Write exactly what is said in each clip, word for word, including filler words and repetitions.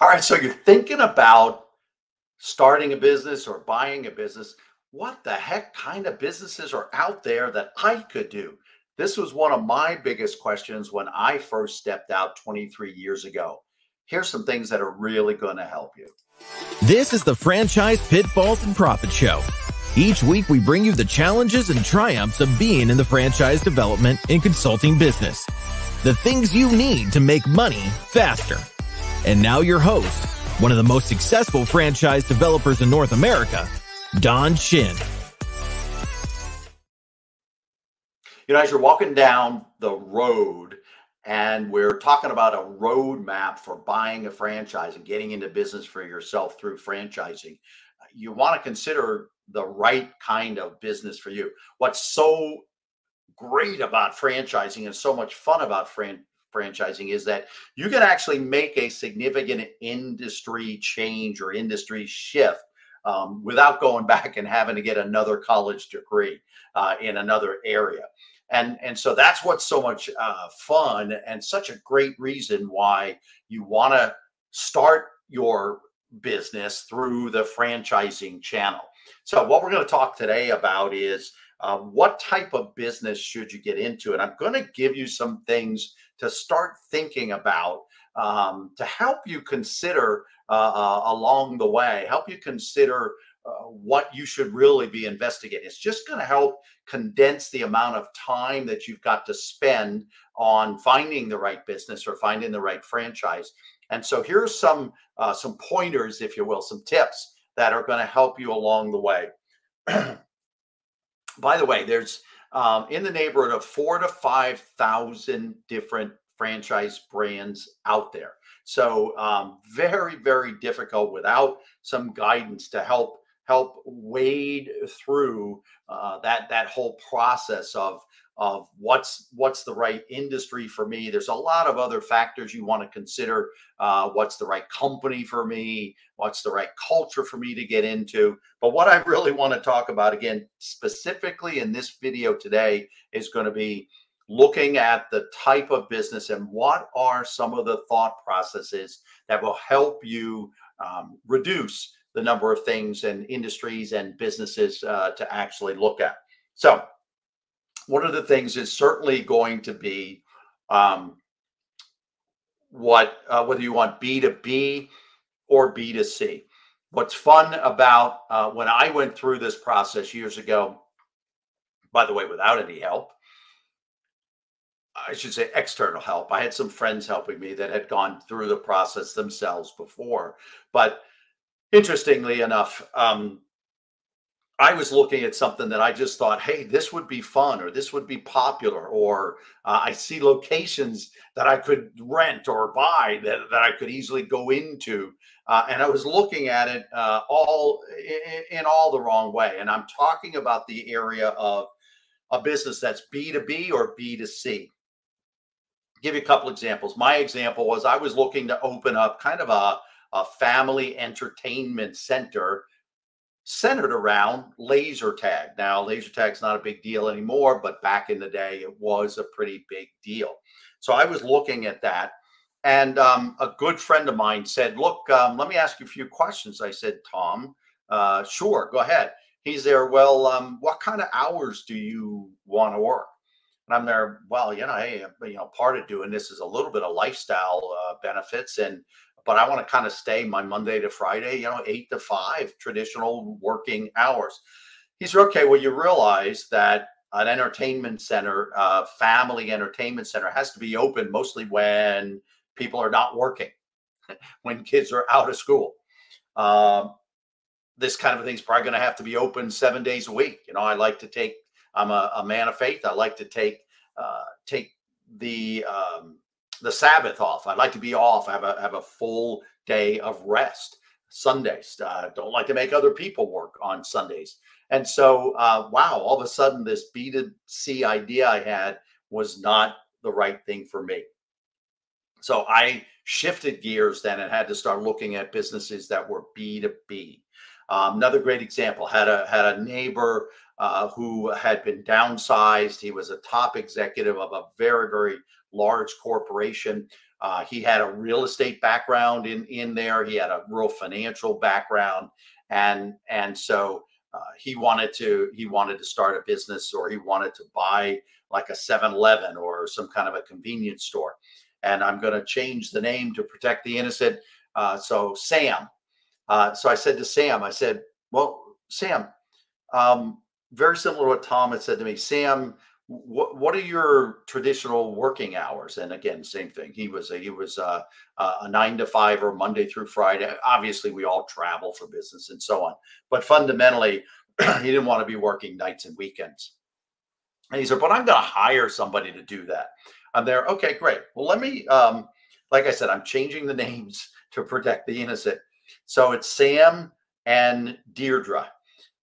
All right, so you're thinking about starting a business or buying a business. What the heck kind of businesses are out there that I could do? This was one of my biggest questions when I first stepped out twenty-three years ago. Here's some things that are really going to help you. This is the Franchise Pitfalls and Profit Show. Each week, we bring you the challenges and triumphs of being in the franchise development and consulting business. The things you need to make money faster. And now your host, one of the most successful franchise developers in North America, Don Shin. You know, as you're walking down the road and we're talking about a roadmap for buying a franchise and getting into business for yourself through franchising, you want to consider the right kind of business for you. What's so great about franchising and so much fun about fran franchising is that you can actually make a significant industry change or industry shift um, without going back and having to get another college degree uh, in another area. And, and so that's what's so much uh, fun and such a great reason why you want to start your business through the franchising channel. So what we're going to talk today about is uh, what type of business should you get into? And I'm going to give you some things to start thinking about um, to help you consider uh, uh, along the way, help you consider Uh, what you should really be investigating. It's just going to help condense the amount of time that you've got to spend on finding the right business or finding the right franchise. And so here are some, uh, some pointers, if you will, some tips that are going to help you along the way. By the way, there's um, in the neighborhood of four to five thousand different franchise brands out there. So um, very, very difficult without some guidance to help help wade through uh, that that whole process of of what's what's the right industry for me. There's a lot of other factors you want to consider. Uh, what's the right company for me? What's the right culture for me to get into? But what I really want to talk about again, specifically in this video today, is going to be looking at the type of business and what are some of the thought processes that will help you um, reduce the number of things and industries and businesses uh, to actually look at. So one of the things is certainly going to be um, what uh, whether you want B to B or B to C. What's fun about uh, when I went through this process years ago, by the way, without any help, I should say external help. I had some friends helping me that had gone through the process themselves before. But interestingly enough, um, I was looking at something that I just thought, hey, this would be fun, or this would be popular, or uh, I see locations that I could rent or buy that, that I could easily go into. Uh, and I was looking at it uh, all in, in all the wrong way. And I'm talking about the area of a business that's B to B or B to C. Give you a couple examples. My example was I was looking to open up kind of a, a family entertainment center centered around laser tag. Now, laser tag's not a big deal anymore, but back in the day, it was a pretty big deal. So I was looking at that, and um, a good friend of mine said, look, um, let me ask you a few questions. I said, Tom, uh, sure, go ahead. He's there, well, um, what kind of hours do you want to work? And I'm there, well, you know, hey, you know, part of doing this is a little bit of lifestyle uh, benefits, and but I want to kind of stay my Monday to Friday, you know, eight to five traditional working hours. He said, okay, well, you realize that an entertainment center, uh, family entertainment center, has to be open mostly when people are not working, when kids are out of school. Um, this kind of thing's probably going to have to be open seven days a week. You know, I like to take. I'm a, a man of faith. I like to take uh, take the um, the Sabbath off. I like to be off. I have a have a full day of rest. Sundays. Uh, don't like to make other people work on Sundays. And so, uh, wow! All of a sudden, this B to C idea I had was not the right thing for me. So I shifted gears then and had to start looking at businesses that were B to B. Um, another great example, had a had a neighbor uh, who had been downsized. He was a top executive of a very, very large corporation. Uh, he had a real estate background in, in there. He had a real financial background. And, and so uh, he wanted to, he wanted to start a business, or he wanted to buy like a seven eleven or some kind of a convenience store. And I'm going to change the name to protect the innocent. Uh, so Sam, uh, so I said to Sam, I said, well, Sam, um, very similar to what Tom had said to me, Sam, what, what are your traditional working hours? And again, same thing. He was a, he was a, a nine to five or Monday through Friday. Obviously we all travel for business and so on, but fundamentally he didn't want to be working nights and weekends. And he said, but I'm going to hire somebody to do that. I'm there. Okay, great. Well, let me, um, like I said, I'm changing the names to protect the innocent. So it's Sam and Deirdre.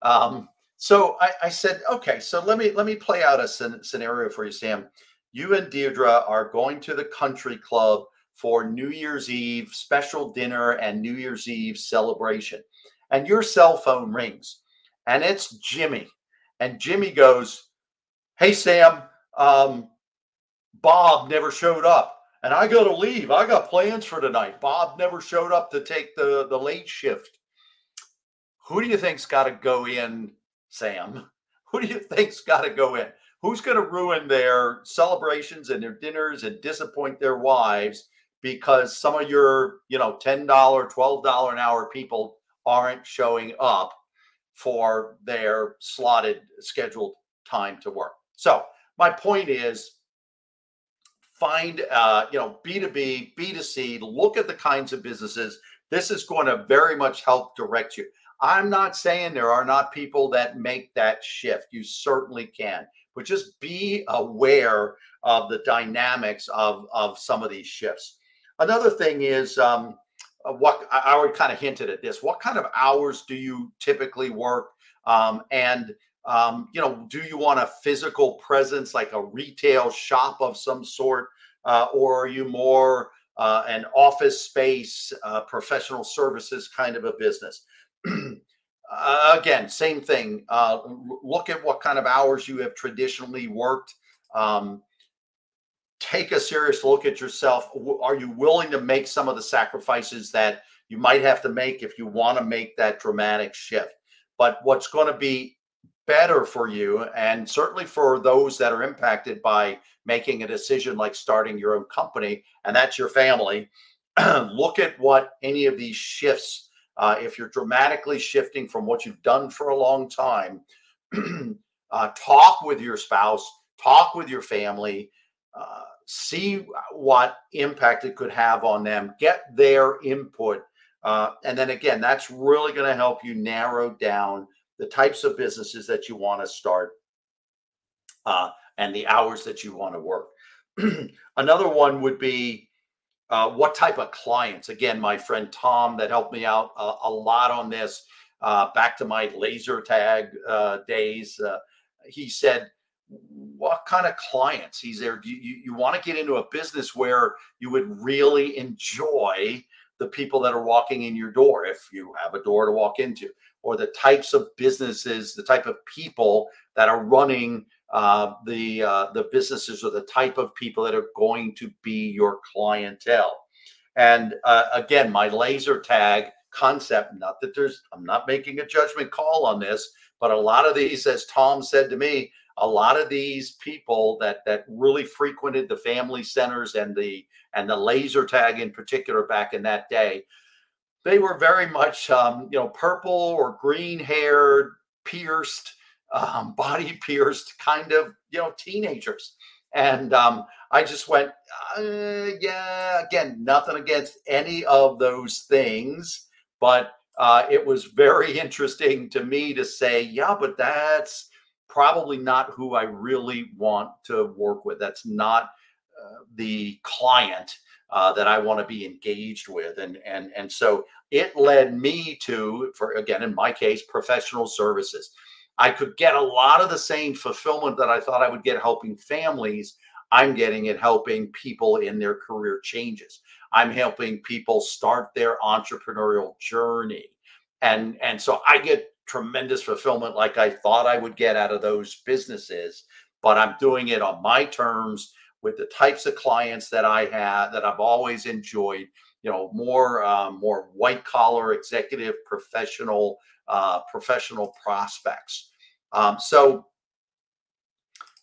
Um, So I, I said, okay, so let me let me play out a scenario for you, Sam. You and Deirdre are going to the country club for New Year's Eve special dinner and New Year's Eve celebration. And your cell phone rings, and it's Jimmy. And Jimmy goes, hey, Sam, um, Bob never showed up, and I got to leave. I got plans for tonight. Bob never showed up to take the, the late shift. Who do you think's got to go in? Sam, who do you think's got to go in? Who's going to ruin their celebrations and their dinners and disappoint their wives because some of your, you know, ten, twelve dollars an hour people aren't showing up for their slotted scheduled time to work? So my point is, find, uh, you know, B two B, B two C, look at the kinds of businesses. This is going to very much help direct you. I'm not saying there are not people that make that shift. You certainly can, but just be aware of the dynamics of, of some of these shifts. Another thing is, um, what I already kind of hinted at this, what kind of hours do you typically work? Um, and, um, you know, do you want a physical presence, like a retail shop of some sort? Uh, or are you more uh, an office space, uh, professional services kind of a business? Uh, again, same thing. Uh, look at what kind of hours you have traditionally worked. Um, take a serious look at yourself. Are you willing to make some of the sacrifices that you might have to make if you want to make that dramatic shift? But what's going to be better for you, and certainly for those that are impacted by making a decision like starting your own company, and that's your family, look at what any of these shifts. Uh, if you're dramatically shifting from what you've done for a long time, uh, talk with your spouse, talk with your family, uh, see what impact it could have on them, get their input. Uh, and then again, that's really going to help you narrow down the types of businesses that you want to start uh, and the hours that you want to work. Another one would be, Uh, what type of clients? Again, my friend Tom that helped me out uh, a lot on this, uh, back to my laser tag uh, days, uh, he said, what kind of clients? He's there. Do you, you want to get into a business where you would really enjoy the people that are walking in your door, if you have a door to walk into, or the types of businesses, the type of people that are running uh, the, uh, the businesses, or the type of people that are going to be your clientele. And, uh, again, my laser tag concept, not that there's, I'm not making a judgment call on this, but a lot of these, as Tom said to me, a lot of these people that, that really frequented the family centers and the, and the laser tag in particular back in that day, they were very much, um, you know, purple or green haired, pierced, Um, body pierced kind of, you know, teenagers. And um, I just went, uh, yeah, again, nothing against any of those things, but uh, it was very interesting to me to say, yeah, but that's probably not who I really want to work with. That's not uh, the client uh, that I want to be engaged with. And, and, and so it led me to, for again, in my case, professional services. I could get a lot of the same fulfillment that I thought I would get helping families. I'm getting it helping people in their career changes. I'm helping people start their entrepreneurial journey. And, and so I get tremendous fulfillment like I thought I would get out of those businesses, but I'm doing it on my terms with the types of clients that I had, that I've always enjoyed, you know, more, um, more white collar executive professional, uh, professional prospects. Um, so,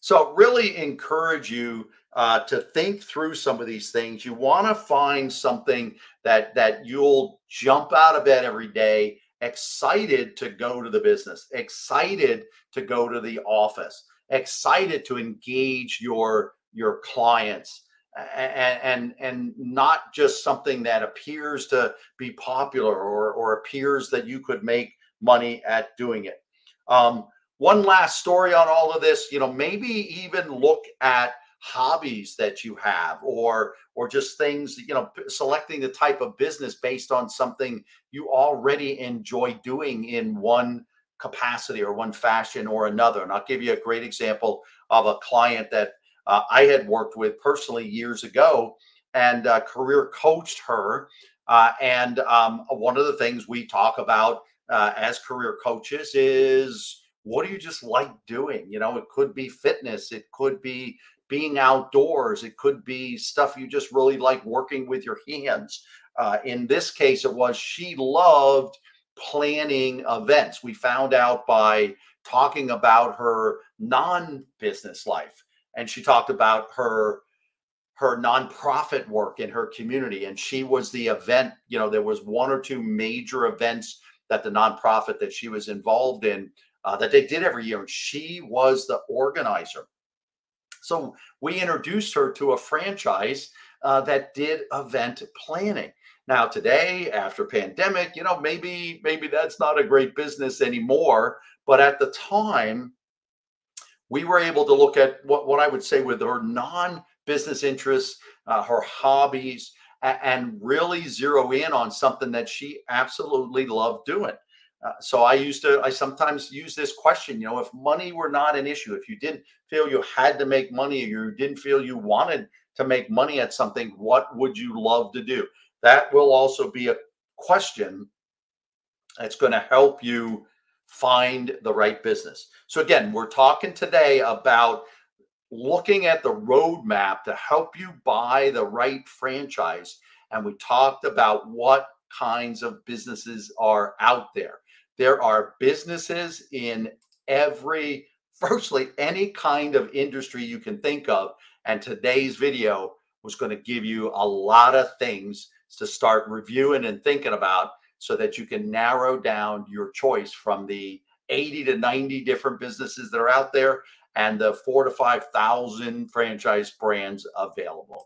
so really encourage you uh, to think through some of these things. You want to find something that, that you'll jump out of bed every day, excited to go to the business, excited to go to the office, excited to engage your, your clients, and, and, and not just something that appears to be popular or, or appears that you could make money at doing it. Um, One last story on all of this, you know, maybe even look at hobbies that you have, or, or just things, you know, selecting the type of business based on something you already enjoy doing in one capacity or one fashion or another. And I'll give you a great example of a client that uh, I had worked with personally years ago, and uh, career coached her. Uh, and um, one of the things we talk about uh, as career coaches is, what do you just like doing? You know, it could be fitness. It could be being outdoors. It could be stuff you just really like working with your hands. Uh, in this case, it was she loved planning events. We found out by talking about her non-business life. And she talked about her, her nonprofit work in her community. And she was the event, you know, there was one or two major events that the nonprofit that she was involved in Uh, that they did every year, and she was the organizer. So we introduced her to a franchise uh, that did event planning. Now today, after pandemic, you know, maybe maybe that's not a great business anymore. But at the time, we were able to look at what, what I would say with her non-business interests, uh, her hobbies, and really zero in on something that she absolutely loved doing. Uh, so I used to, I sometimes use this question, you know, if money were not an issue, if you didn't feel you had to make money, or you didn't feel you wanted to make money at something, what would you love to do? That will also be a question that's going to help you find the right business. So again, we're talking today about looking at the roadmap to help you buy the right franchise. And we talked about what kinds of businesses are out there. There are businesses in every, virtually any kind of industry you can think of. And today's video was going to give you a lot of things to start reviewing and thinking about so that you can narrow down your choice from the eighty to ninety different businesses that are out there and the four to five thousand franchise brands available.